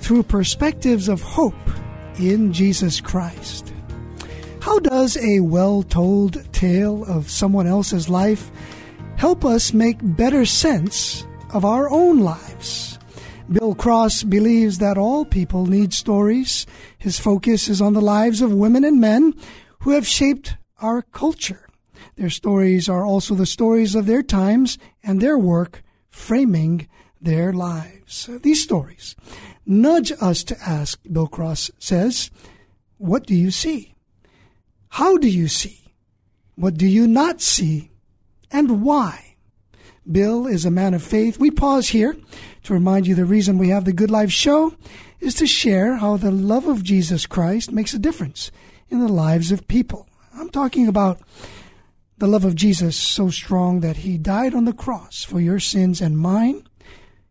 through perspectives of hope in Jesus Christ. How does a well-told tale of someone else's life help us make better sense of our own lives? Bill Cross believes that all people need stories. His focus is on the lives of women and men who have shaped our culture. Their stories are also the stories of their times and their work framing their lives. These stories nudge us to ask, Bill Cross says, what do you see? How do you see? What do you not see? And why? Bill is a man of faith. We pause here to remind you the reason we have the Good Life Show is to share how the love of Jesus Christ makes a difference in the lives of people. I'm talking about the love of Jesus so strong that he died on the cross for your sins and mine.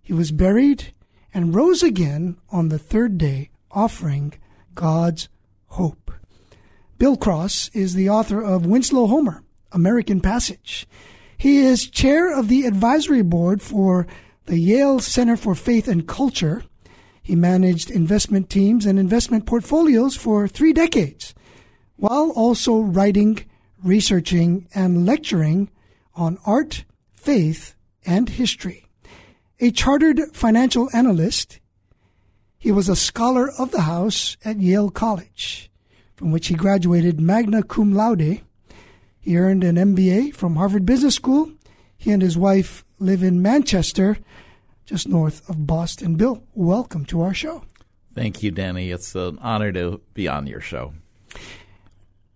He was buried and rose again on the third day, offering God's hope. Bill Cross is the author of Winslow Homer, American Passage. He is chair of the advisory board for the Yale Center for Faith and Culture. He managed investment teams and investment portfolios for 3 decades, while also writing, researching, and lecturing on art, faith, and history. A Chartered Financial Analyst, he was a Scholar of the House at Yale College, from which he graduated magna cum laude. He earned an MBA from Harvard Business School. He and his wife live in Manchester, just north of Boston. Bill, welcome to our show. Thank you, Danny. It's an honor to be on your show.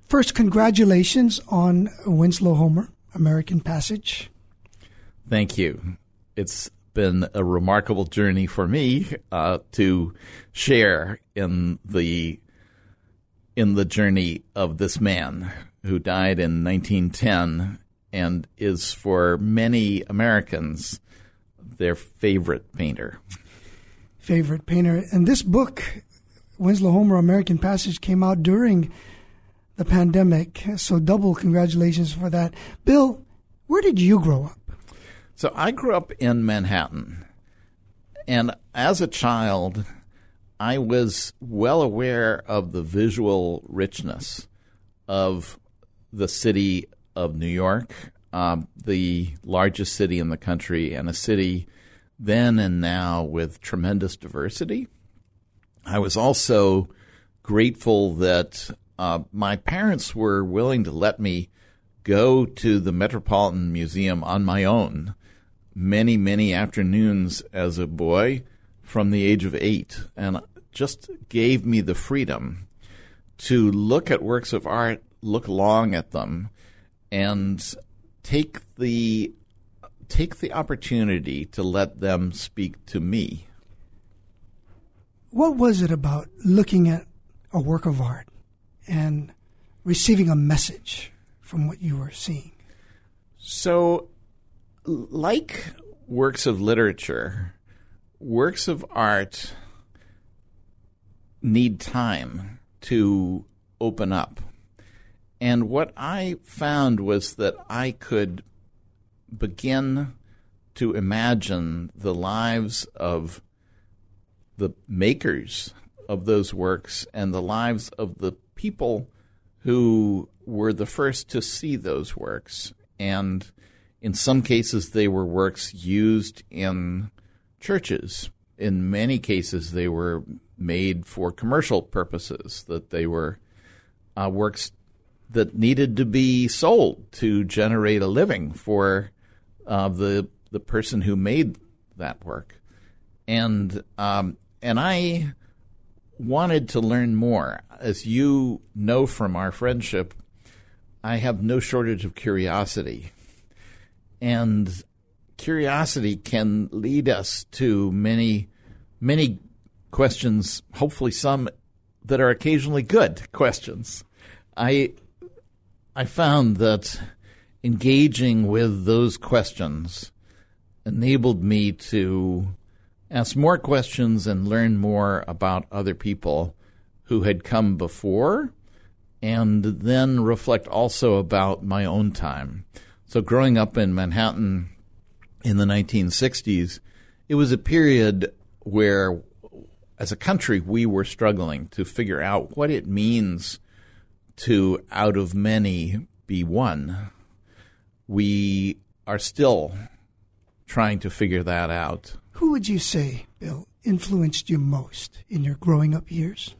First, congratulations on Winslow Homer, American Passage. Thank you. It's been a remarkable journey for me to share in the journey of this man who died in 1910 and is for many Americans their favorite painter. And this book, Winslow Homer, American Passage, came out during the pandemic, so double congratulations for that. Bill, where did you grow up? So I grew up in Manhattan, and as a child, I was well aware of the visual richness of the city of New York, the largest city in the country, and a city then and now with tremendous diversity. I was also grateful that my parents were willing to let me go to the Metropolitan Museum on my own many, many afternoons as a boy from the age of 8, and just gave me the freedom to look at works of art, look long at them, and take the opportunity to let them speak to me. What was it about looking at a work of art and receiving a message from what you were seeing? So, like works of literature, works of art need time to open up. And what I found was that I could begin to imagine the lives of the makers of those works and the lives of the people who were the first to see those works. And in some cases, they were works used in churches. In many cases, they were made for commercial purposes, that they were works that needed to be sold to generate a living for the person who made that work. And I wanted to learn more. As you know from our friendship, I have no shortage of curiosity. And curiosity can lead us to many, many questions, hopefully some that are occasionally good questions. I found that engaging with those questions enabled me to ask more questions and learn more about other people who had come before, and then reflect also about my own time. So growing up in Manhattan in the 1960s, it was a period where, as a country, we were struggling to figure out what it means to, out of many, be one. We are still trying to figure that out. Who would you say, Bill, influenced you most in your growing up years?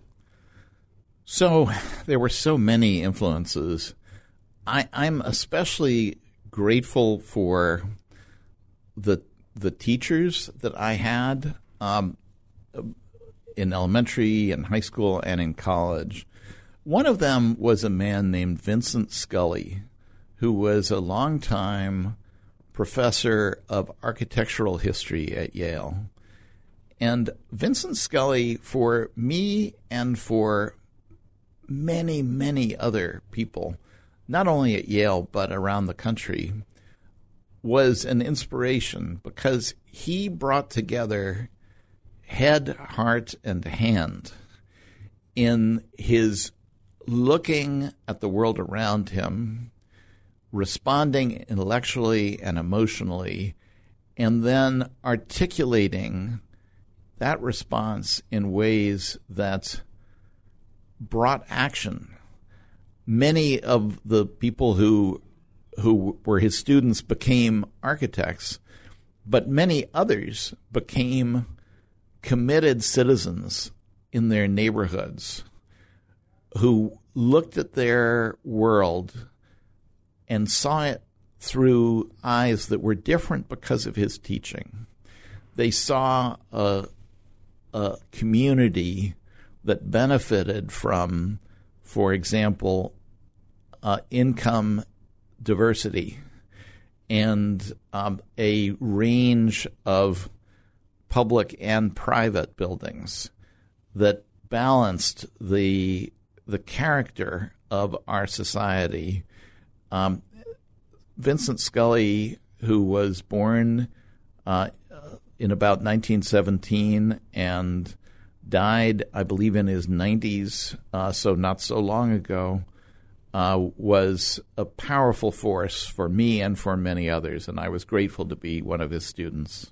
So there were so many influences. I'm especially grateful for the teachers that I had in elementary and high school and in college. One of them was a man named Vincent Scully, who was a longtime professor of architectural history at Yale. And Vincent Scully, for me and for many, many other people, not only at Yale but around the country, was an inspiration because he brought together head, heart, and hand in his looking at the world around him, responding intellectually and emotionally, and then articulating that response in ways that brought action. Many of the people who were his students became architects, but many others became committed citizens in their neighborhoods who looked at their world and saw it through eyes that were different because of his teaching. They saw a community that benefited from, for example, income diversity and a range of public and private buildings that balanced the character of our society. Vincent Scully, who was born in about 1917 and died, I believe, in his 90s, so not so long ago, was a powerful force for me and for many others, and I was grateful to be one of his students.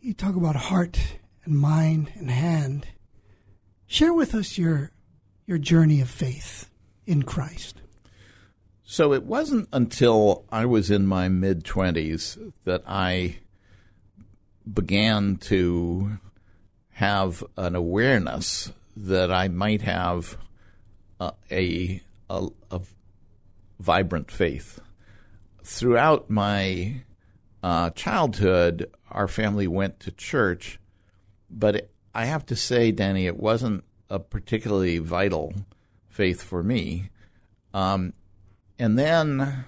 You talk about heart and mind and hand. Share with us your journey of faith in Christ. So it wasn't until I was in my mid-20s that I began to have an awareness that I might have a vibrant faith. Throughout my childhood, our family went to church, but I have to say, Danny, it wasn't a particularly vital faith for me. And then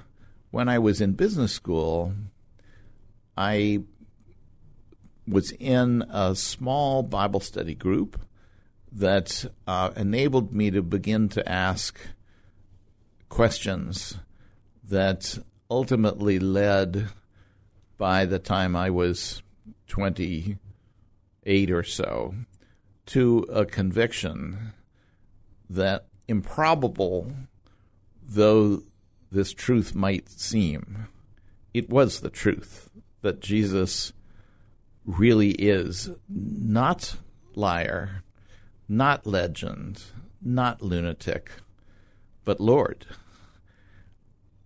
when I was in business school, I was in a small Bible study group that enabled me to begin to ask questions that ultimately led, by the time I was 28 or so, to a conviction that, improbable though this truth might seem, it was the truth that Jesus really is not liar, not legend, not lunatic, but Lord.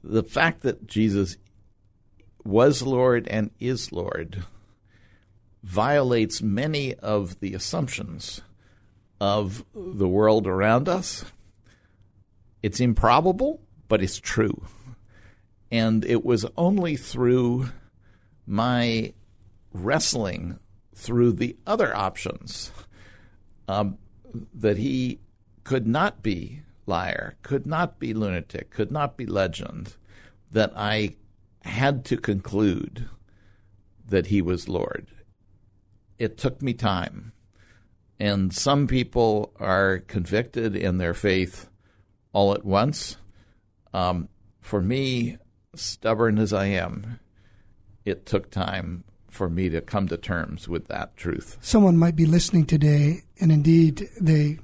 The fact that Jesus was Lord and is Lord violates many of the assumptions of the world around us. It's improbable, but it's true. And it was only through my wrestling through the other options that he could not be liar, could not be lunatic, could not be legend, that I had to conclude that he was Lord. It took me time. And some people are convicted in their faith all at once. For me, stubborn as I am, it took time for me to come to terms with that truth. Someone might be listening today, and indeed they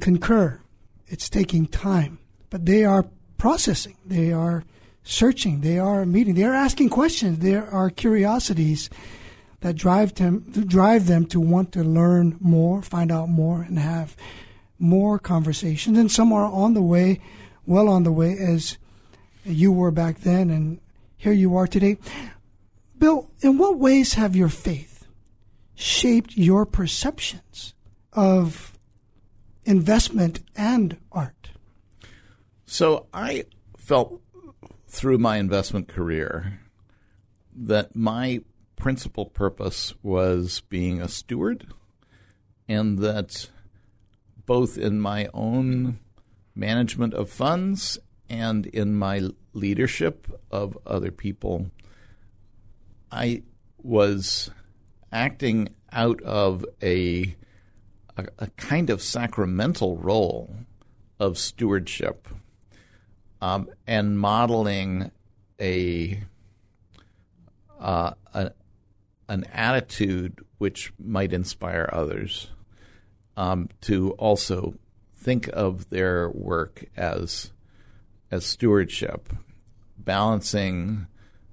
concur. It's taking time. But they are processing. They are searching. They are meeting. They are asking questions. There are curiosities that drive them to want to learn more, find out more, and have more conversations. And some are on the way, well on the way, as you were back then, and here you are today. Bill, in what ways have your faith shaped your perceptions of investment and art? So I felt through my investment career that my principal purpose was being a steward, and that both in my own management of funds and in my leadership of other people, I was acting out of a kind of sacramental role of stewardship, and modeling an attitude which might inspire others to also think of their work as stewardship, balancing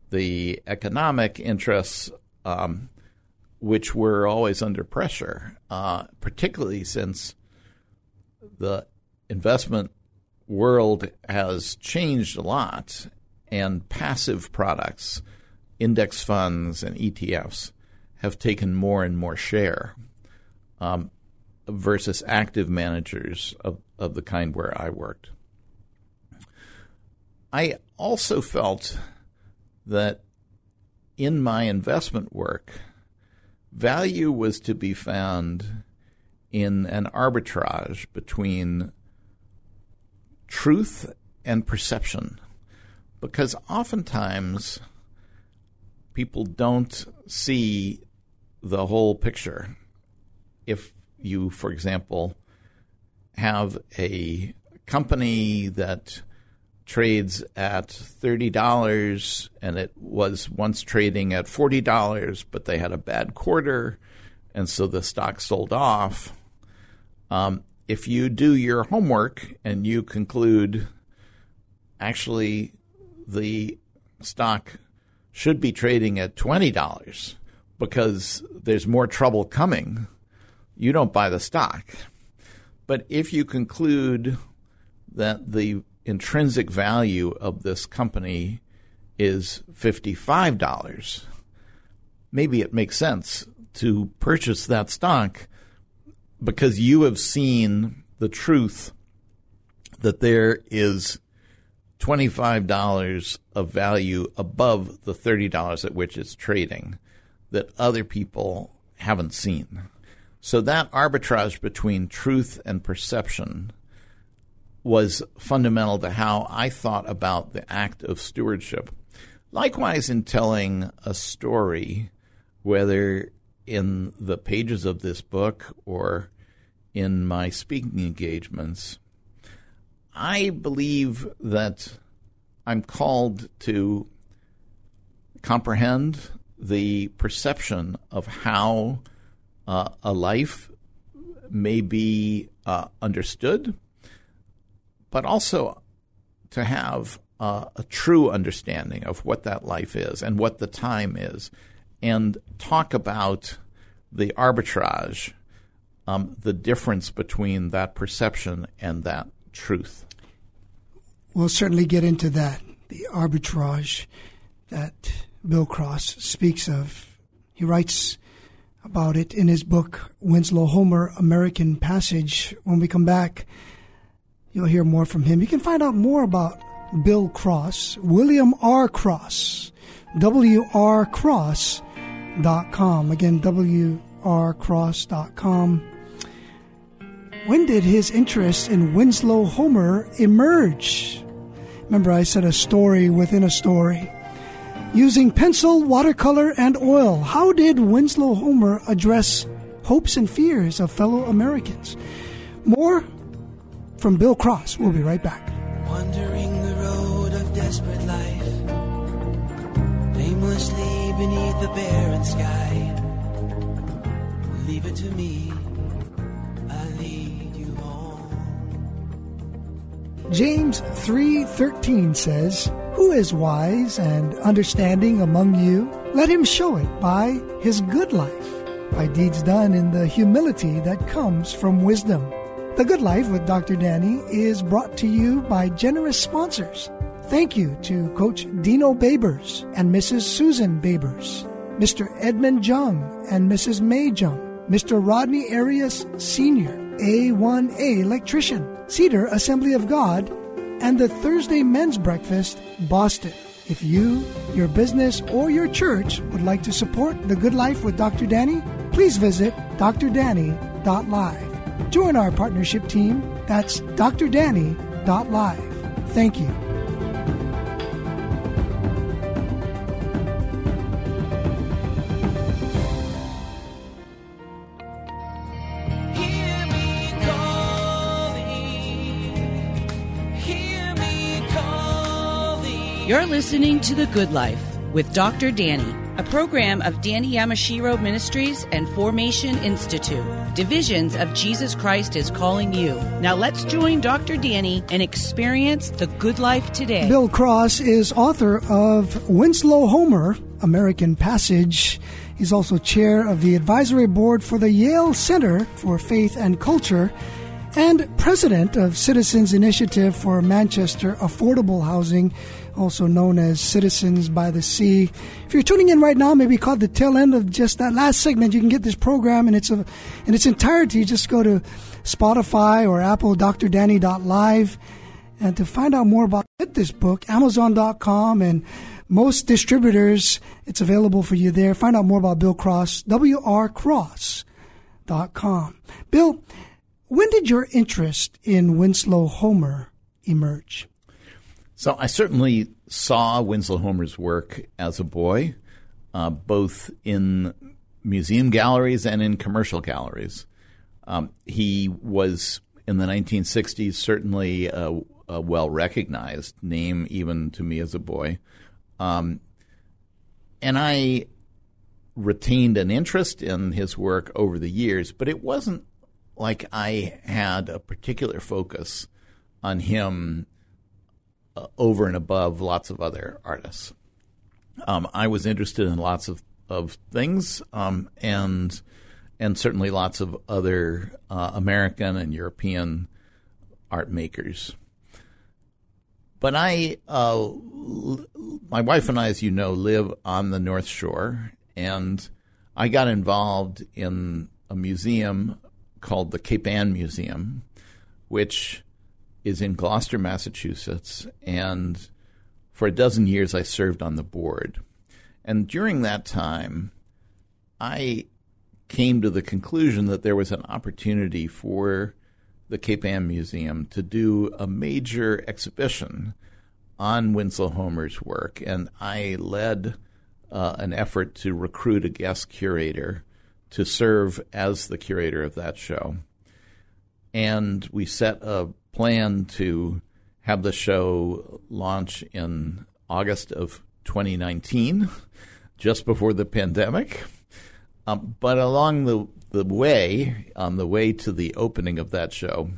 the economic interests, which were always under pressure, particularly since the investment world has changed a lot, and passive products, index funds and ETFs, have taken more and more share versus active managers of the kind where I worked. I also felt that in my investment work, value was to be found in an arbitrage between truth and perception, because oftentimes people don't see the whole picture. If you, for example, have a company that trades at $30 and it was once trading at $40, but they had a bad quarter, and so the stock sold off. If you do your homework and you conclude, actually, the stock should be trading at $20 because there's more trouble coming, you don't buy the stock. But if you conclude that the intrinsic value of this company is $55, maybe it makes sense to purchase that stock because you have seen the truth that there is $25 of value above the $30 at which it's trading that other people haven't seen. So that arbitrage between truth and perception was fundamental to how I thought about the act of stewardship. Likewise, in telling a story, whether in the pages of this book or in my speaking engagements, I believe that I'm called to comprehend the perception of how a life may be understood, but also to have a true understanding of what that life is and what the time is, and talk about the arbitrage, the difference between that perception and that truth. We'll certainly get into that, the arbitrage that Bill Cross speaks of. He writes about it in his book, Winslow Homer, American Passage. When we come back, you'll hear more from him. You can find out more about Bill Cross, William R. Cross, wrcross.com. Again, wrcross.com. When did his interest in Winslow Homer emerge? Remember, I said a story within a story. Using pencil, watercolor, and oil, how did Winslow Homer address hopes and fears of fellow Americans. More from Bill Cross. We'll be right back. Wandering the road of desperate life, aimlessly beneath the barren sky. Leave it to me. James 3:13 says, "Who is wise and understanding among you? Let him show it by his good life, by deeds done in the humility that comes from wisdom." The Good Life with Dr. Danny is brought to you by generous sponsors. Thank you to Coach Dino Babers and Mrs. Susan Babers, Mr. Edmund Jung and Mrs. May Jung, Mr. Rodney Arias Sr., A1A Electrician, Cedar Assembly of God, and the Thursday Men's Breakfast, Boston. If you, your business, or your church would like to support The Good Life with Dr. Danny, please visit drdanny.live. Join our partnership team. That's drdanny.live. Thank you. You're listening to The Good Life with Dr. Danny, a program of Danny Yamashiro Ministries and Formation Institute, divisions of Jesus Christ is Calling You. Now let's join Dr. Danny and experience the good life today. Bill Cross is author of Winslow Homer, American Passage. He's also chair of the advisory board for the Yale Center for Faith and Culture and president of Citizens Initiative for Manchester Affordable Housing, also known as Citizens by the Sea. If you're tuning in right now, maybe caught the tail end of just that last segment, you can get this program in its entirety. Just go to Spotify or Apple, drdanny.live. And to find out more about this book, Amazon.com and most distributors, it's available for you there. Find out more about Bill Cross, wrcross.com. Bill, when did your interest in Winslow Homer emerge? So I certainly saw Winslow Homer's work as a boy, both in museum galleries and in commercial galleries. He was, in the 1960s, certainly a well-recognized name, even to me as a boy. And I retained an interest in his work over the years, but it wasn't like I had a particular focus on him over and above lots of other artists. I was interested in lots of things, and certainly lots of other American and European art makers. But my wife and I, as you know, live on the North Shore, and I got involved in a museum called the Cape Ann Museum, which is in Gloucester, Massachusetts, and for a dozen years I served on the board. And during that time, I came to the conclusion that there was an opportunity for the Cape Ann Museum to do a major exhibition on Winslow Homer's work, and I led an effort to recruit a guest curator to serve as the curator of that show. And we set a plan to have the show launch in August of 2019, just before the pandemic. But along the way to the opening of that show,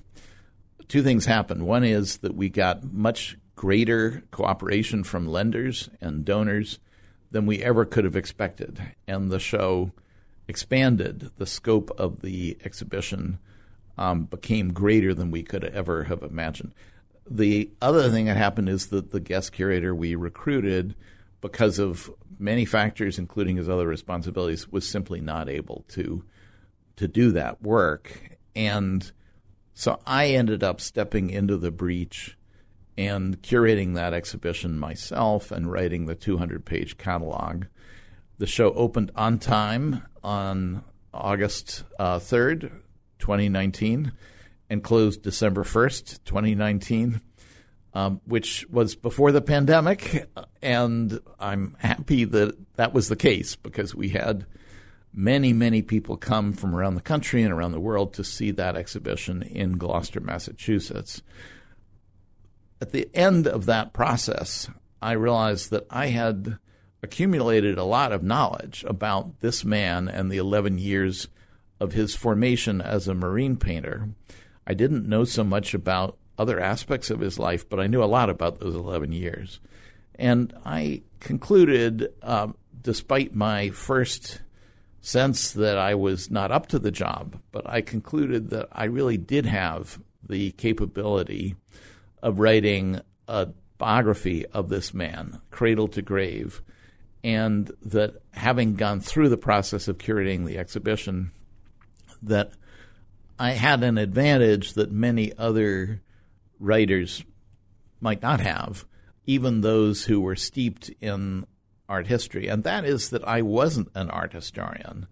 two things happened. One is that we got much greater cooperation from lenders and donors than we ever could have expected. And the show expanded. The scope of the exhibition became greater than we could ever have imagined. The other thing that happened is that the guest curator we recruited, because of many factors, including his other responsibilities, was simply not able to do that work. And so I ended up stepping into the breach and curating that exhibition myself and writing the 200-page catalog. The show opened on time on August 3rd, 2019, and closed December 1st, 2019, which was before the pandemic. And I'm happy that that was the case, because we had many, many people come from around the country and around the world to see that exhibition in Gloucester, Massachusetts. At the end of that process, I realized that I had accumulated a lot of knowledge about this man and the 11 years of his formation as a marine painter. I didn't know so much about other aspects of his life, but I knew a lot about those 11 years. And I concluded, despite my first sense that I was not up to the job, but I concluded that I really did have the capability of writing a biography of this man, cradle to grave, and that having gone through the process of curating the exhibition, that I had an advantage that many other writers might not have, even those who were steeped in art history. And that is that I wasn't an art historian.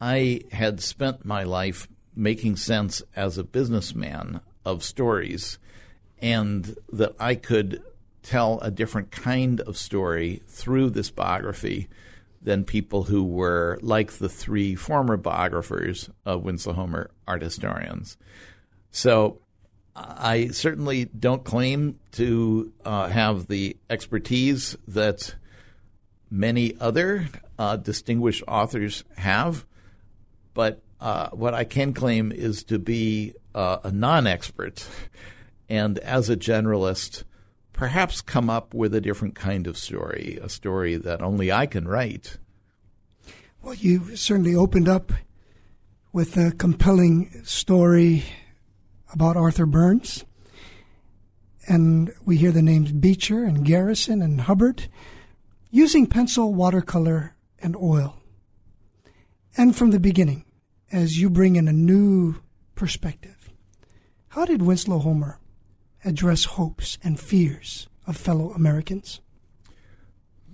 I had spent my life making sense as a businessman of stories, and that I could tell a different kind of story through this biography than people who were, like the three former biographers of Winslow Homer, art historians. So I certainly don't claim to have the expertise that many other distinguished authors have, but what I can claim is to be a non-expert and, as a generalist, perhaps come up with a different kind of story, a story that only I can write. Well, you certainly opened up with a compelling story about Arthur Burns. And we hear the names Beecher and Garrison and Hubbard, using pencil, watercolor, and oil. And from the beginning, as you bring in a new perspective, how did Winslow Homer address hopes and fears of fellow Americans?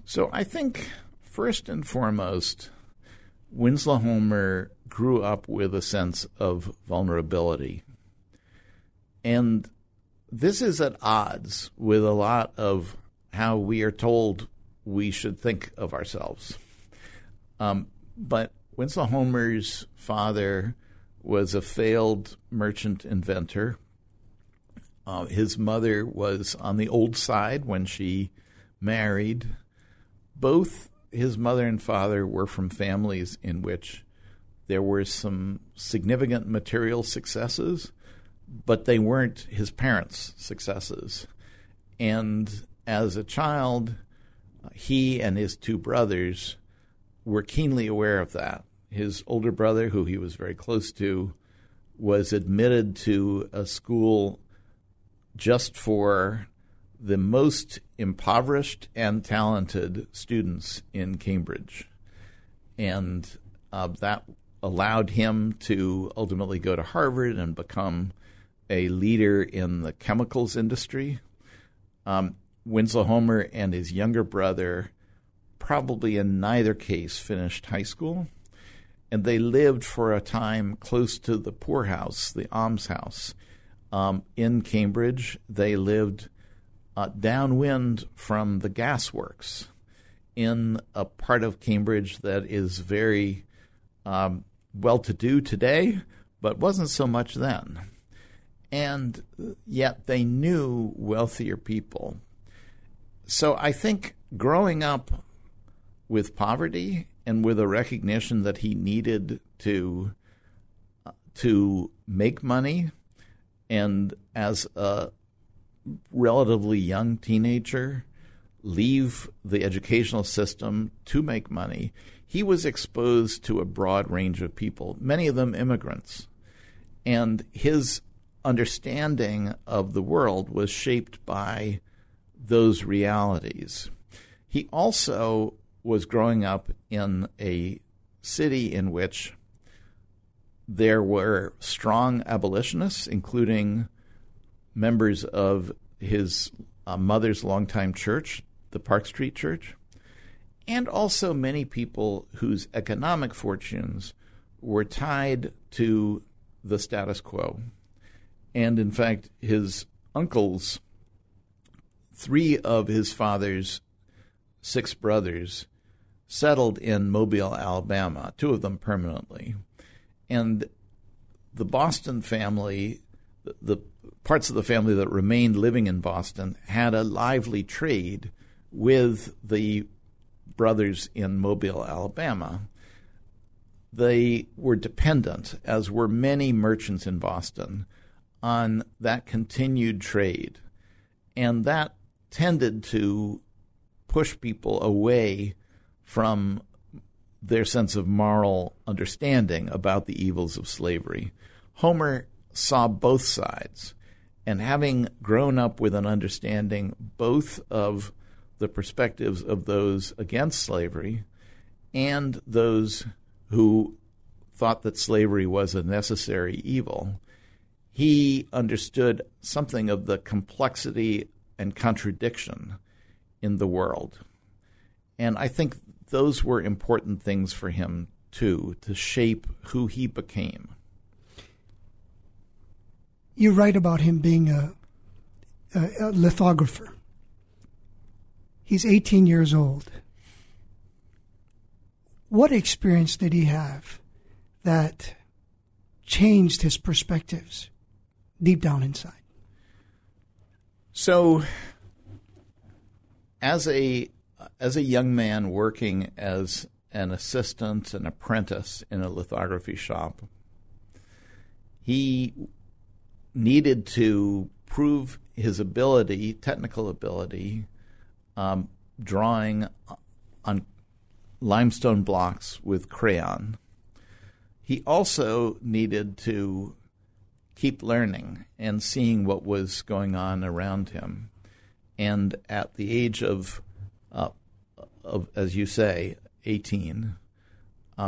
So I think, first and foremost, Winslow Homer grew up with a sense of vulnerability. And this is at odds with a lot of how we are told we should think of ourselves. But Winslow Homer's father was a failed merchant inventor. His mother was on the old side when she married. Both his mother and father were from families in which there were some significant material successes, but they weren't his parents' successes. And as a child, he and his two brothers were keenly aware of that. His older brother, who he was very close to, was admitted to a school just for the most impoverished and talented students in Cambridge. And that allowed him to ultimately go to Harvard and become a leader in the chemicals industry. Winslow Homer and his younger brother probably in neither case finished high school, and they lived for a time close to the poorhouse, the almshouse. In Cambridge, they lived downwind from the gasworks in a part of Cambridge that is very well-to-do today, but wasn't so much then. And yet they knew wealthier people. So I think growing up with poverty and with a recognition that he needed to make money, and as a relatively young teenager, leave the educational system to make money, he was exposed to a broad range of people, many of them immigrants. And his understanding of the world was shaped by those realities. He also was growing up in a city in which there were strong abolitionists, including members of his mother's longtime church, the Park Street Church, and also many people whose economic fortunes were tied to the status quo. And in fact, his uncles, three of his father's six brothers, settled in Mobile, Alabama, two of them permanently. And the Boston family, the parts of the family that remained living in Boston, had a lively trade with the brothers in Mobile, Alabama. They were dependent, as were many merchants in Boston, on that continued trade. And that tended to push people away from their sense of moral understanding about the evils of slavery. Homer saw both sides, and having grown up with an understanding both of the perspectives of those against slavery and those who thought that slavery was a necessary evil, he understood something of the complexity and contradiction in the world. And I think those were important things for him, too, to shape who he became. You write about him being a lithographer. He's 18 years old. What experience did he have that changed his perspectives deep down inside? So, as a young man working as an assistant, an apprentice in a lithography shop, he needed to prove his ability, technical ability, drawing on limestone blocks with crayon. He also needed to keep learning and seeing what was going on around him. And at the age of as you say, 18,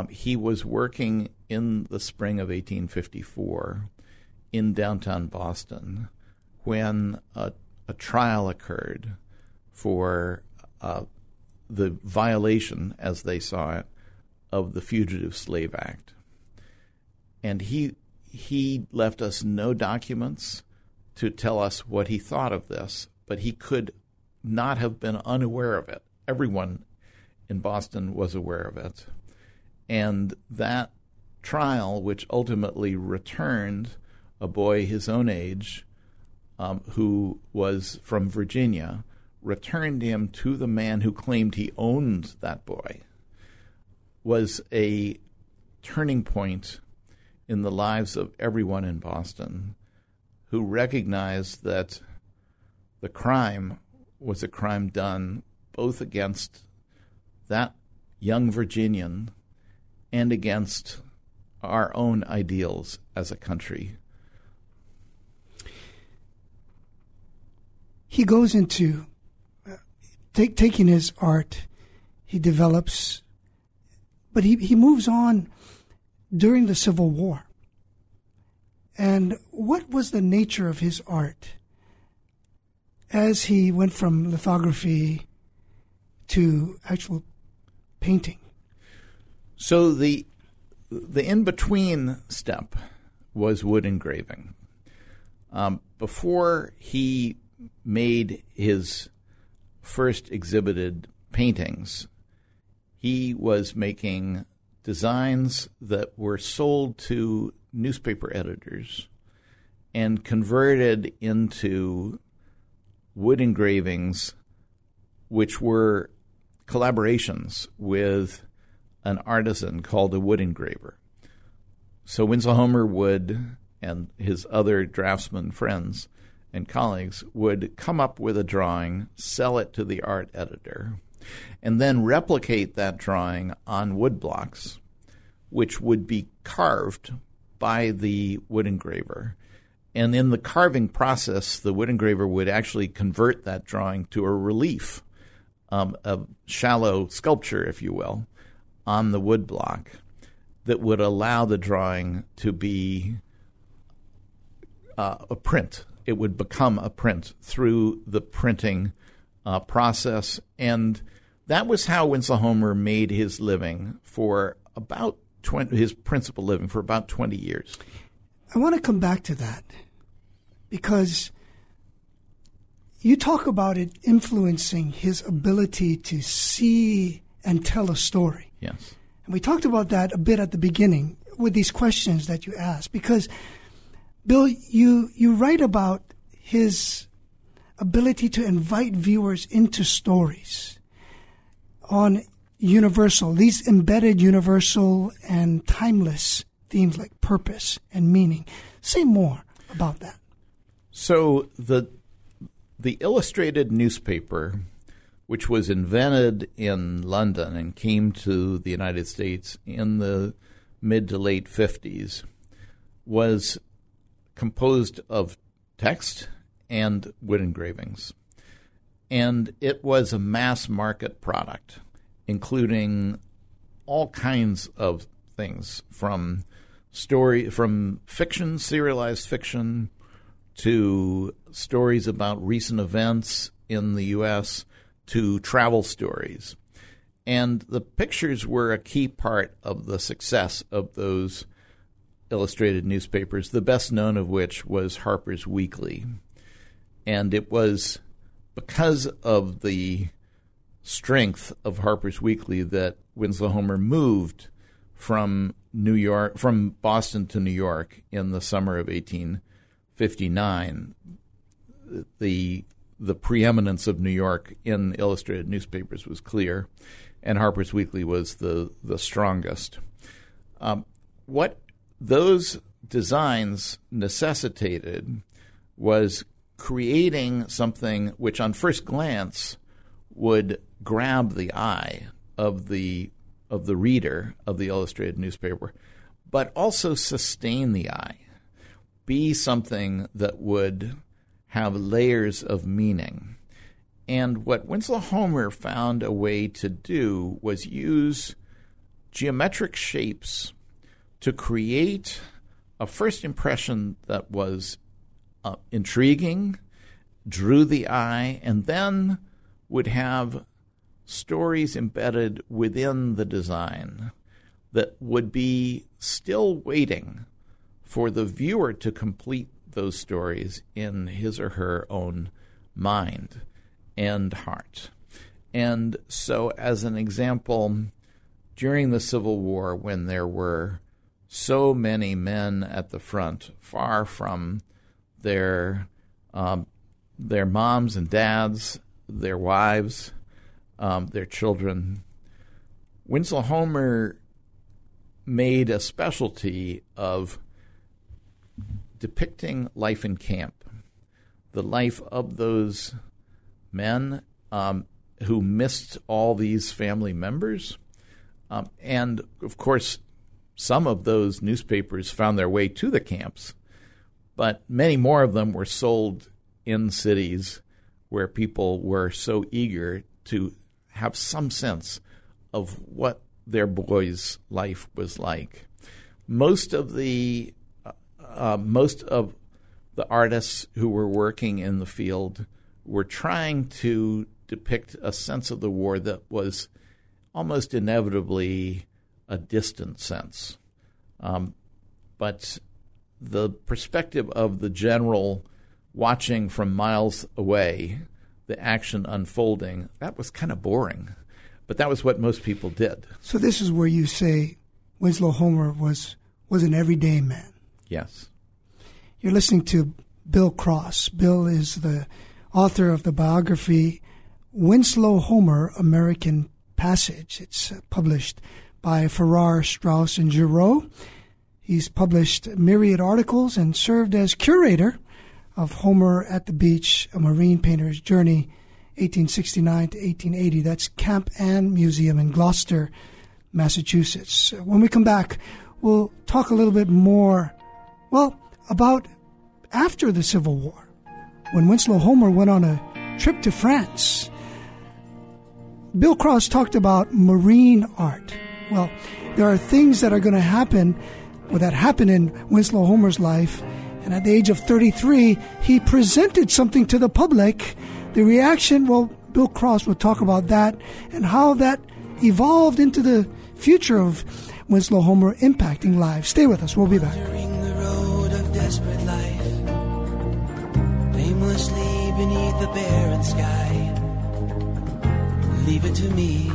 he was working in the spring of 1854 in downtown Boston when a trial occurred for the violation, as they saw it, of the Fugitive Slave Act. And he left us no documents to tell us what he thought of this, but he could not have been unaware of it. Everyone in Boston was aware of it. And that trial, which ultimately returned a boy his own age, who was from Virginia, returned him to the man who claimed he owned that boy, was a turning point in the lives of everyone in Boston who recognized that the crime was a crime done both against that young Virginian and against our own ideals as a country. He goes into taking his art, he develops, but he moves on during the Civil War. And what was the nature of his art as he went from lithography to actual painting? So the in-between step was wood engraving. Before he made his first exhibited paintings, he was making designs that were sold to newspaper editors and converted into wood engravings, which were collaborations with an artisan called a wood engraver. So Winslow Homer would, and his other draftsman friends and colleagues, would come up with a drawing, sell it to the art editor, and then replicate that drawing on wood blocks, which would be carved by the wood engraver. And in the carving process, the wood engraver would actually convert that drawing to a relief, a shallow sculpture, if you will, on the wood block that would allow the drawing to be a print. It would become a print through the printing process. And that was how Winslow Homer made his living for about his principal living for about 20 years. I want to come back to that because you talk about it influencing his ability to see and tell a story. Yes. And we talked about that a bit at the beginning with these questions that you asked, because, Bill, you write about his ability to invite viewers into stories on universal, these embedded universal and timeless themes like purpose and meaning. Say more about that. So the illustrated newspaper, which was invented in London and came to the United States in the mid to late 50s, was composed of text and wood engravings. And it was a mass market product, including all kinds of things, from fiction, serialized fiction, to stories about recent events in the U.S., to travel stories. And the pictures were a key part of the success of those illustrated newspapers, the best known of which was Harper's Weekly. And it was because of the strength of Harper's Weekly that Winslow Homer moved from Boston to New York in the summer of 1859. The preeminence of New York in illustrated newspapers was clear, and Harper's Weekly was the strongest. What those designs necessitated was creating something which on first glance would grab the eye of the reader of the illustrated newspaper, but also sustain the eye, be something that would have layers of meaning. And what Winslow Homer found a way to do was use geometric shapes to create a first impression that was intriguing, drew the eye, and then would have stories embedded within the design that would be still waiting for the viewer to complete those stories in his or her own mind and heart. And so, as an example, during the Civil War, when there were so many men at the front, far from their moms and dads, their wives, their children, Winslow Homer made a specialty of depicting life in camp, the life of those men who missed all these family members. And, of course, some of those newspapers found their way to the camps, but many more of them were sold in cities where people were so eager to have some sense of what their boy's life was like. Most of the artists who were working in the field were trying to depict a sense of the war that was almost inevitably a distant sense. But the perspective of the general watching from miles away, the action unfolding, that was kind of boring. But that was what most people did. So this is where you say Winslow Homer was an everyday man. Yes. You're listening to Bill Cross. Bill is the author of the biography Winslow Homer, American Passage. It's published by Farrar, Strauss, and Giroux. He's published myriad articles and served as curator of Homer at the Beach, a Marine Painter's Journey, 1869 to 1880. That's Cape Ann Museum in Gloucester, Massachusetts. When we come back, we'll talk a little bit more about after the Civil War, when Winslow Homer went on a trip to France. Bill Cross talked about marine art. Well, there are things that are going to happen, or that happened in Winslow Homer's life, and at the age of 33, he presented something to the public. The reaction, well, Bill Cross will talk about that and how that evolved into the future of Winslow Homer impacting lives. Stay with us. We'll be back. Desperate life, aimlessly beneath the barren sky. Leave it to me,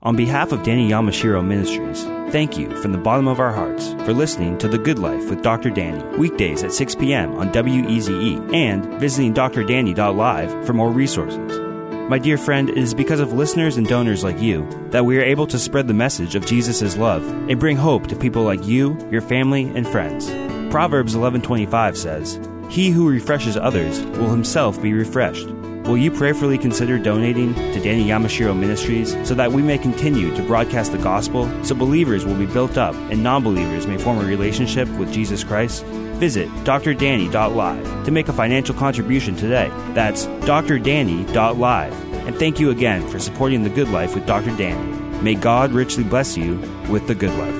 On behalf of Danny Yamashiro Ministries, thank you from the bottom of our hearts for listening to The Good Life with Dr. Danny, weekdays at 6 p.m. on WEZE, and visiting drdanny.live for more resources. My dear friend, it is because of listeners and donors like you that we are able to spread the message of Jesus' love and bring hope to people like you, your family, and friends. Proverbs 11:25 says, "He who refreshes others will himself be refreshed." Will you prayerfully consider donating to Danny Yamashiro Ministries so that we may continue to broadcast the gospel, so believers will be built up and non-believers may form a relationship with Jesus Christ? Visit drdanny.live to make a financial contribution today. That's drdanny.live. And thank you again for supporting The Good Life with Dr. Danny. May God richly bless you with The Good Life.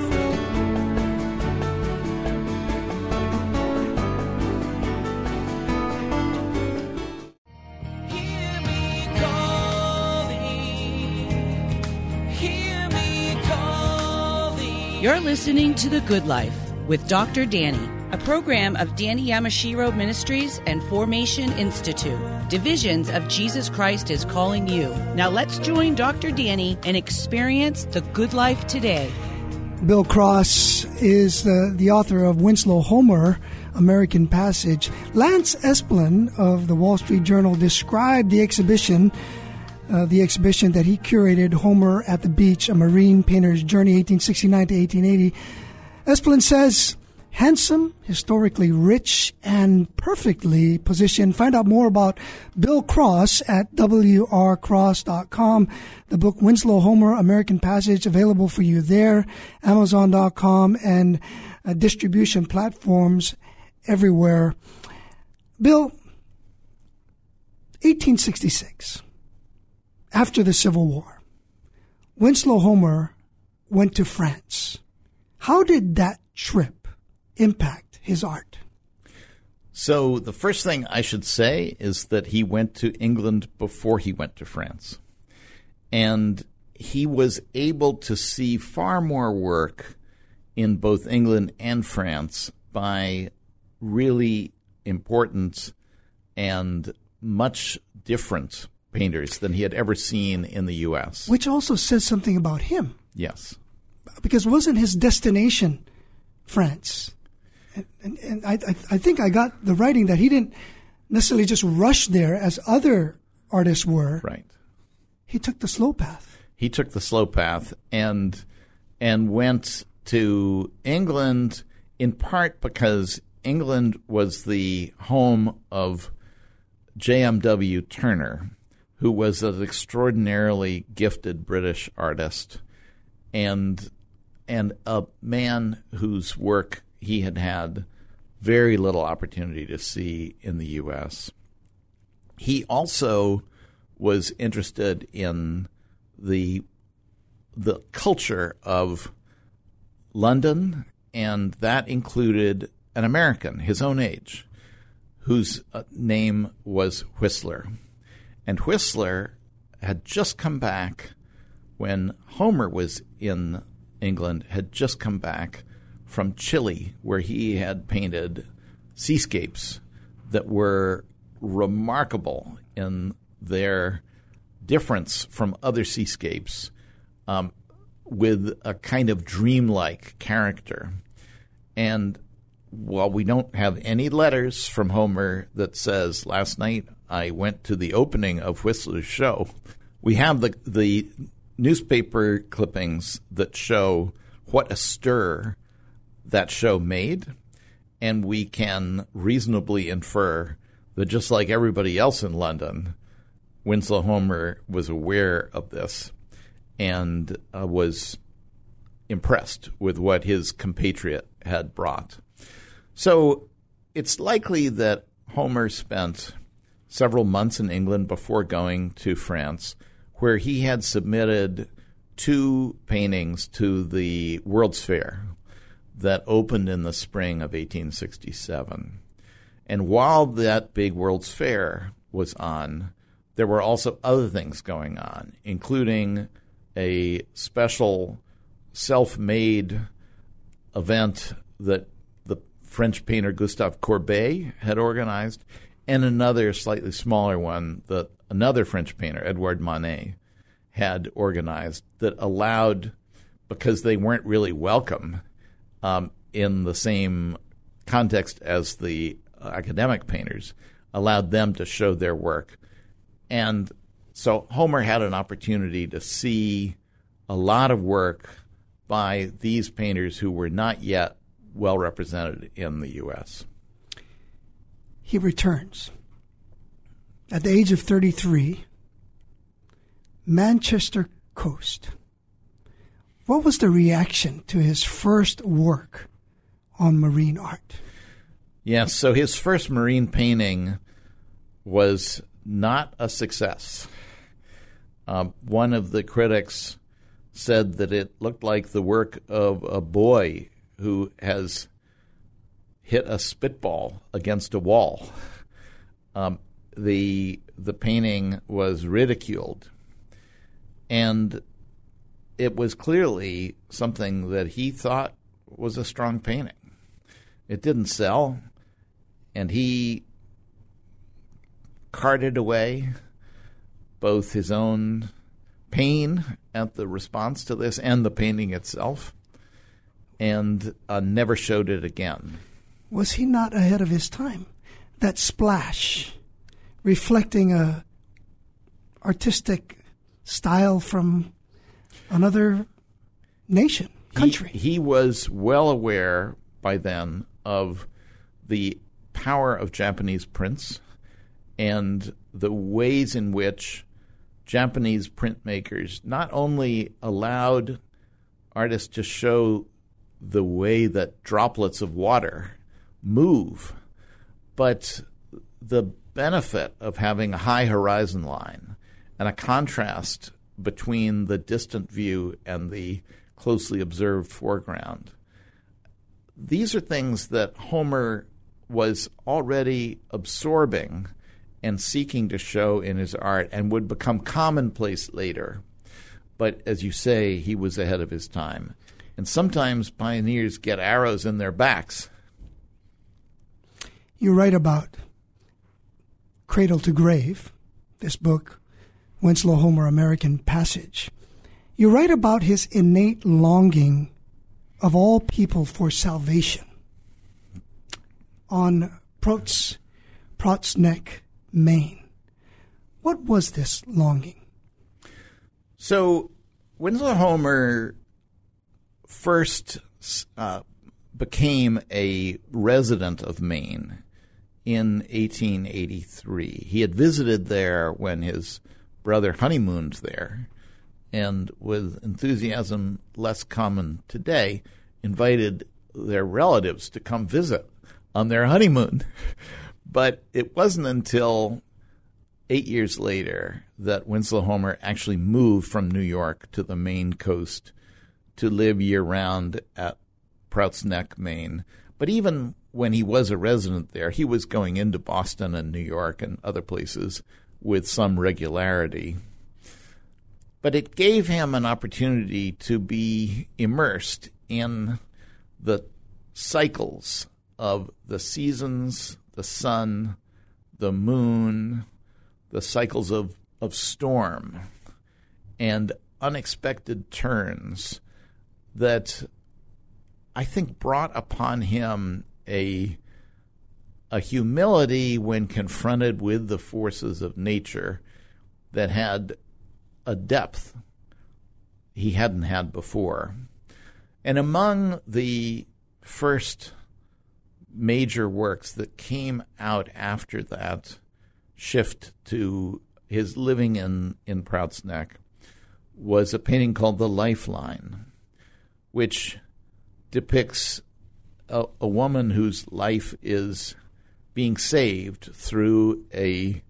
You're listening to The Good Life with Dr. Danny, a program of Danny Yamashiro Ministries and Formation Institute, divisions of Jesus Christ is Calling You. Now let's join Dr. Danny and experience the good life today. Bill Cross is the author of Winslow Homer, American Passage. Lance Esplin of the Wall Street Journal described the exhibition that he curated, Homer at the Beach, a Marine Painter's Journey, 1869 to 1880. Esplin says, handsome, historically rich, and perfectly positioned. Find out more about Bill Cross at wrcross.com. The book Winslow Homer, American Passage, available for you there, amazon.com, and distribution platforms everywhere. Bill, 1866. After the Civil War, Winslow Homer went to France. How did that trip impact his art? So the first thing I should say is that he went to England before he went to France. And he was able to see far more work in both England and France by really important and much different painters than he had ever seen in the U.S. Which also says something about him. Yes. Because wasn't his destination France? And I think I got the writing that he didn't necessarily just rush there as other artists were. Right. He took the slow path. He took the slow path and went to England in part because England was the home of J.M.W. Turner, who was an extraordinarily gifted British artist and a man whose work he had had very little opportunity to see in the U.S. He also was interested in the culture of London, and that included an American, his own age, whose name was Whistler. And Whistler had just come back when Homer was in England, had just come back from Chile, where he had painted seascapes that were remarkable in their difference from other seascapes, with a kind of dreamlike character. And while we don't have any letters from Homer that says, last night I went to the opening of Whistler's show, we have the newspaper clippings that show what a stir that show made, and we can reasonably infer that just like everybody else in London, Winslow Homer was aware of this and was impressed with what his compatriot had brought. So it's likely that Homer spent several months in England before going to France, where he had submitted two paintings to the World's Fair that opened in the spring of 1867. And while that big World's Fair was on, there were also other things going on, including a special self-made event that the French painter Gustave Courbet had organized, and another slightly smaller one that another French painter, Edouard Manet, had organized that allowed, because they weren't really welcome in the same context as the academic painters, allowed them to show their work. And so Homer had an opportunity to see a lot of work by these painters who were not yet well represented in the U.S. He returns. At the age of 33, Manchester coast. What was the reaction to his first work on marine art? Yes, so his first marine painting was not a success. One of the critics said that it looked like the work of a boy who has hit a spitball against a wall. The painting was ridiculed, and it was clearly something that he thought was a strong painting. It didn't sell, and he carted away both his own pain at the response to this and the painting itself, and never showed it again. Was he not ahead of his time? That splash, reflecting a artistic style from another nation, country. He was well aware by then of the power of Japanese prints and the ways in which Japanese printmakers not only allowed artists to show the way that droplets of water move, but the benefit of having a high horizon line and a contrast between the distant view and the closely observed foreground. These are things that Homer was already absorbing and seeking to show in his art and would become commonplace later. But as you say, he was ahead of his time. And sometimes pioneers get arrows in their backs. You write about Cradle to Grave, this book, Winslow Homer, American Passage. You write about his innate longing of all people for salvation. On Prout's Neck, Maine. What was this longing? So Winslow Homer first became a resident of Maine in 1883. He had visited there when his brother honeymooned there, and with enthusiasm less common today, invited their relatives to come visit on their honeymoon. But it wasn't until 8 years later that Winslow Homer actually moved from New York to the Maine coast to live year-round at Prout's Neck, Maine. But even when he was a resident there, he was going into Boston and New York and other places with some regularity. But it gave him an opportunity to be immersed in the cycles of the seasons, the sun, the moon, the cycles of storm, and unexpected turns that I think brought upon him a humility when confronted with the forces of nature that had a depth he hadn't had before. And among the first major works that came out after that shift to his living in Prout's Neck was a painting called The Lifeline, which depicts a woman whose life is being saved through a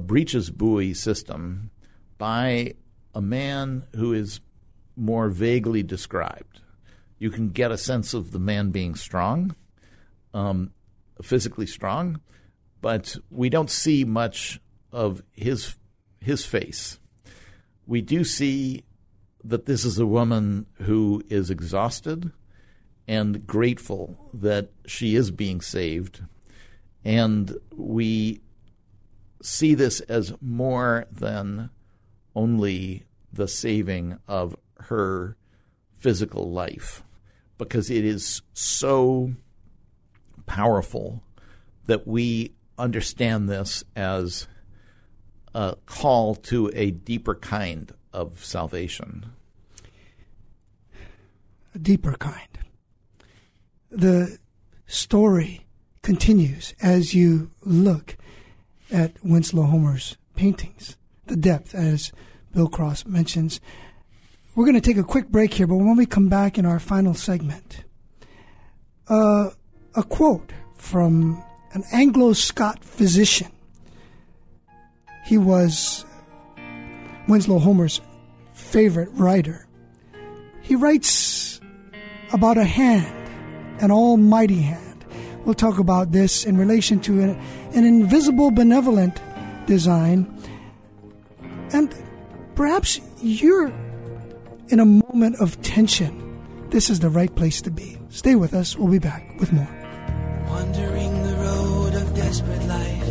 breeches buoy system by a man who is more vaguely described. You can get a sense of the man being strong, physically strong, but we don't see much of his face. We do see that this is a woman who is exhausted and grateful that she is being saved. And we see this as more than only the saving of her physical life, because it is so powerful that we understand this as a call to a deeper kind of salvation. A deeper kind. The story continues as you look at Winslow Homer's paintings, the depth, as Bill Cross mentions. We're going to take a quick break here, but when we come back in our final segment, a quote from an Anglo-Scot physician. He was Winslow Homer's favorite writer. He writes about a hand, an almighty hand. We'll talk about this in relation to an invisible benevolent design. And perhaps you're in a moment of tension. This is the right place to be. Stay with us. We'll be back with more. Wandering the road of desperate life,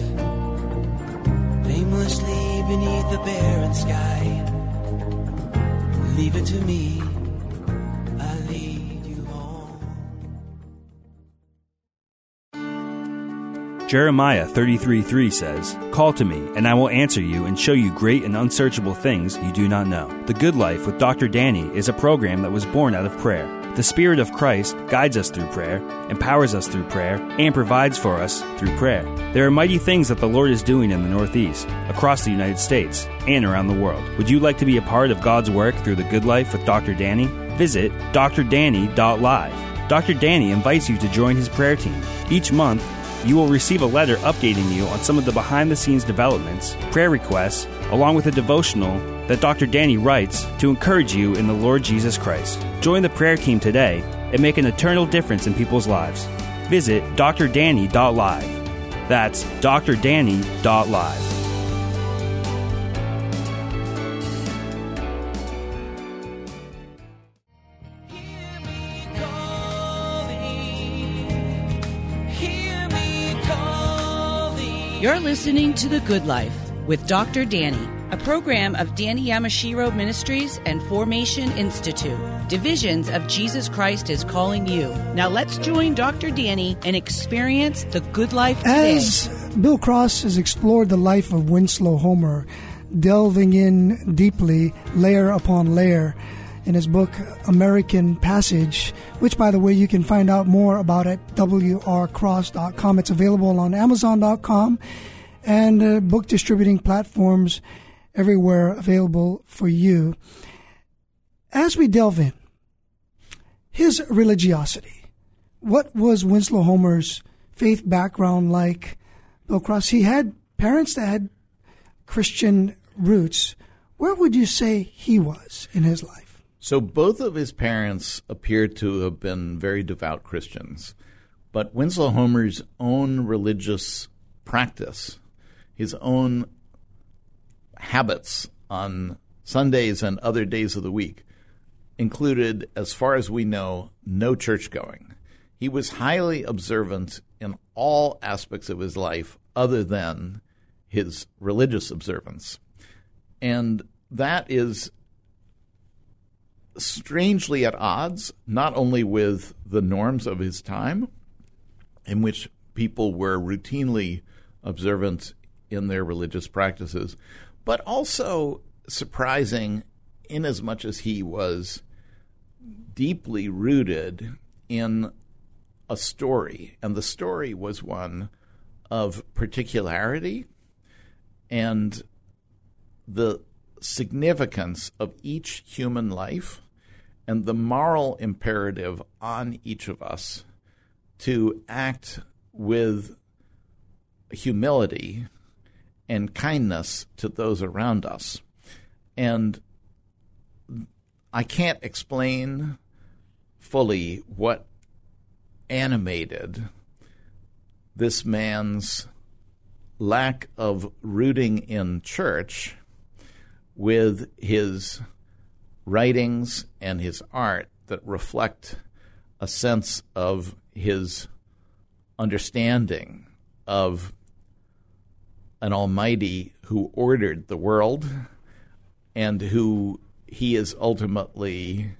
aimlessly beneath the barren sky. Leave it to me, I'll lead you home. Jeremiah 33:3 says, "Call to me, and I will answer you and show you great and unsearchable things you do not know." The Good Life with Dr. Danny is a program that was born out of prayer. The Spirit of Christ guides us through prayer, empowers us through prayer, and provides for us through prayer. There are mighty things that the Lord is doing in the Northeast, across the United States, and around the world. Would you like to be a part of God's work through the Good Life with Dr. Danny? Visit drdanny.live. Dr. Danny invites you to join his prayer team. Each month, you will receive a letter updating you on some of the behind-the-scenes developments, prayer requests, along with a devotional that Dr. Danny writes to encourage you in the Lord Jesus Christ. Join the prayer team today and make an eternal difference in people's lives. Visit drdanny.live. That's drdanny.live. You're listening to The Good Life with Dr. Danny, a program of Danny Yamashiro Ministries and Formation Institute, divisions of Jesus Christ is Calling You. Now let's join Dr. Danny and experience the good life today. As Bill Cross has explored the life of Winslow Homer, delving in deeply, layer upon layer, in his book American Passage, which, by the way, you can find out more about at wrcross.com. It's available on amazon.com and book distributing platforms everywhere available for you. As we delve in, his religiosity. What was Winslow Homer's faith background like? Bill Cross, he had parents that had Christian roots. Where would you say he was in his life? So both of his parents appear to have been very devout Christians, but Winslow Homer's own religious practice, his own habits on Sundays and other days of the week, included, as far as we know, no church going. He was highly observant in all aspects of his life other than his religious observance. And that is strangely at odds, not only with the norms of his time, in which people were routinely observant in their religious practices, but also surprising in as much as he was deeply rooted in a story. And the story was one of particularity and the significance of each human life and the moral imperative on each of us to act with humility and kindness to those around us. And I can't explain fully what animated this man's lack of rooting in church with his writings and his art that reflect a sense of his understanding of an Almighty who ordered the world and who he is ultimately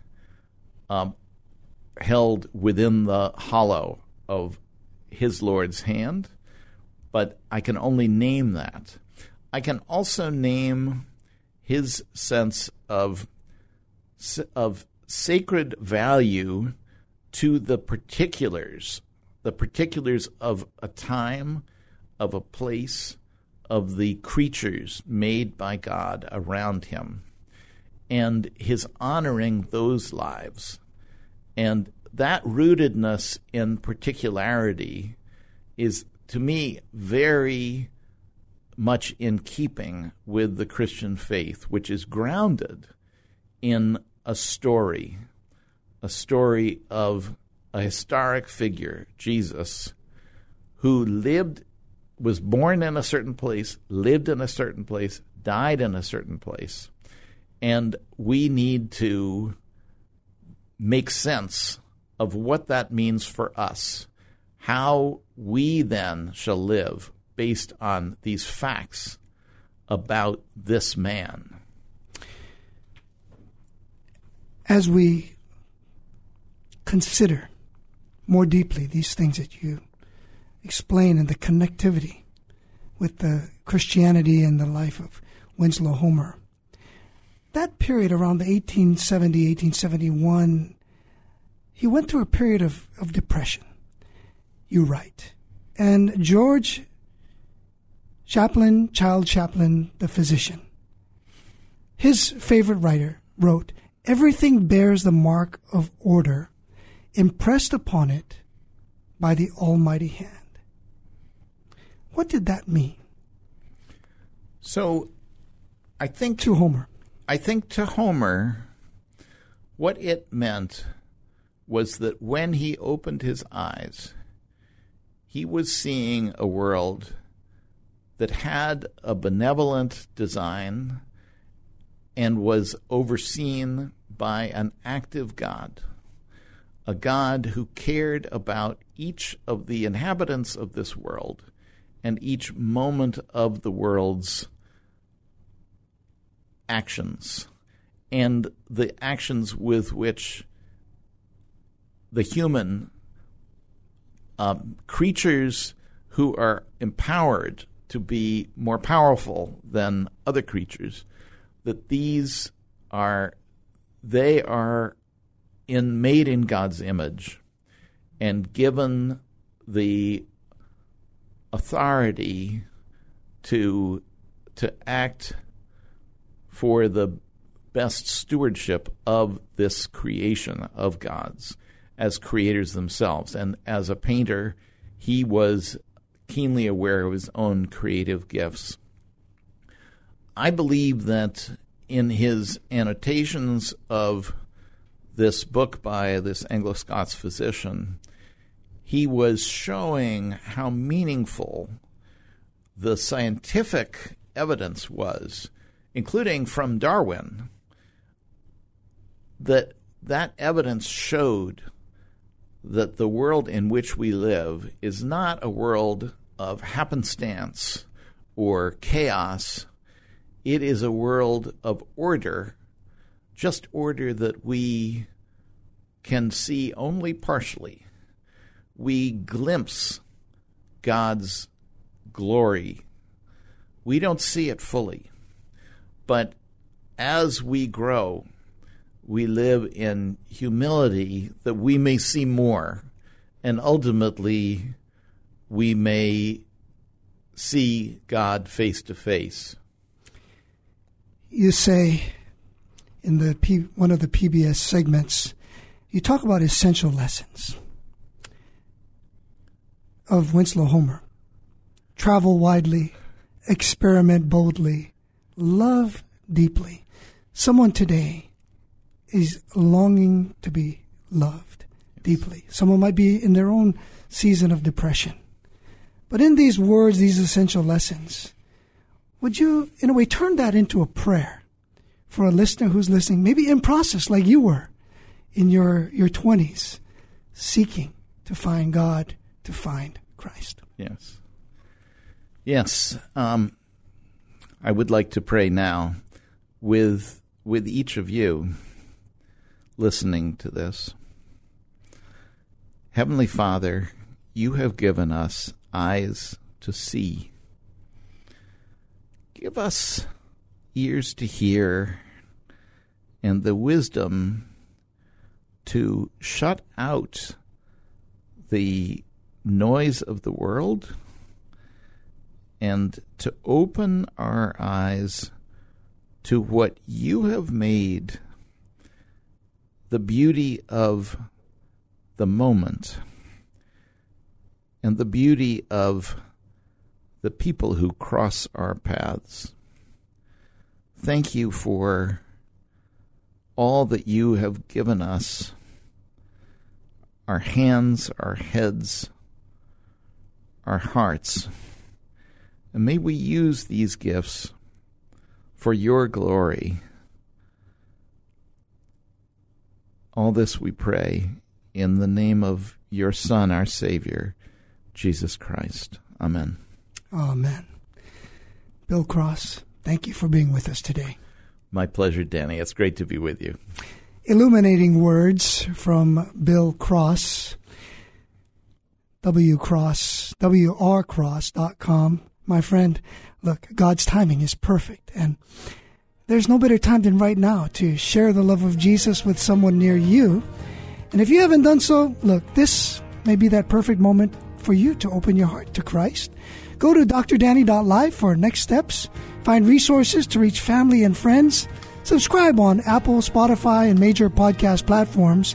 held within the hollow of his Lord's hand. But I can only name that. I can also name his sense of sacred value to the particulars of a time, of a place, of the creatures made by God around him, and his honoring those lives. And that rootedness in particularity is, to me, very much in keeping with the Christian faith, which is grounded in a story of a historic figure, Jesus, who lived, was born in a certain place, lived in a certain place, died in a certain place. And we need to make sense of what that means for us, how we then shall live based on these facts about this man. As we consider more deeply these things that you explain and the connectivity with the Christianity and the life of Winslow Homer, that period around the 1870, 1871, he went through a period of depression, you write. And George Chaplin, Child Chaplin, the physician, his favorite writer, wrote, "Everything bears the mark of order impressed upon it by the almighty hand." What did that mean? So I think to Homer. I think to Homer, what it meant was that when he opened his eyes, he was seeing a world that had a benevolent design and was overseen by an active God, a God who cared about each of the inhabitants of this world and each moment of the world's actions and the actions with which the human creatures who are empowered to be more powerful than other creatures, that these are, they are made in God's image and given the authority to act for the best stewardship of this creation of God's as creators themselves. And as a painter, he was keenly aware of his own creative gifts. I believe that in his annotations of this book by this Anglo-Scots physician, he was showing how meaningful the scientific evidence was, including from Darwin, that evidence showed that the world in which we live is not a world of happenstance or chaos. It is a world of order, just order that we can see only partially. We glimpse God's glory. We don't see it fully. But as we grow, we live in humility that we may see more, and ultimately we may see God face to face. You say in one of the PBS segments, you talk about essential lessons of Winslow Homer. Travel widely, experiment boldly, love deeply. Someone today is longing to be loved deeply. Someone might be in their own season of depression. But in these words, these essential lessons, would you, in a way, turn that into a prayer for a listener who's listening, maybe in process like you were in your 20s, seeking to find God, to find Christ. Yes. Yes. I would like to pray now with each of you listening to this. Heavenly Father, you have given us eyes to see. Give us ears to hear and the wisdom to shut out the noise of the world and to open our eyes to what you have made, the beauty of the moment and the beauty of the people who cross our paths. Thank you for all that you have given us, our hands, our heads, our hearts. And may we use these gifts for your glory. All this we pray in the name of your Son, our Savior, Jesus Christ. Amen. Amen. Bill Cross, thank you for being with us today. My pleasure, Danny. It's great to be with you. Illuminating words from Bill Cross, wrcross.com. My friend, look, God's timing is perfect, and there's no better time than right now to share the love of Jesus with someone near you. And if you haven't done so, look, this may be that perfect moment for you to open your heart to Christ. Go to drdanny.live for next steps. Find resources to reach family and friends. Subscribe on Apple, Spotify, and major podcast platforms.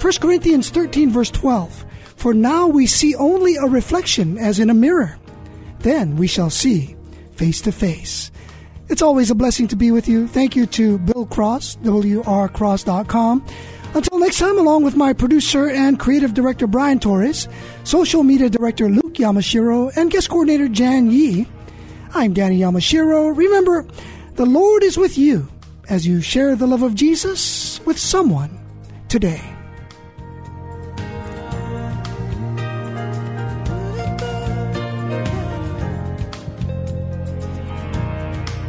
1 Corinthians 13, verse 12. For now we see only a reflection as in a mirror. Then we shall see face to face. It's always a blessing to be with you. Thank you to Bill Cross, wrcross.com. Until next time, along with my producer and creative director, Brian Torres, social media director, Luke Yamashiro, and guest coordinator, Jan Yee, I'm Danny Yamashiro. Remember, the Lord is with you as you share the love of Jesus with someone today.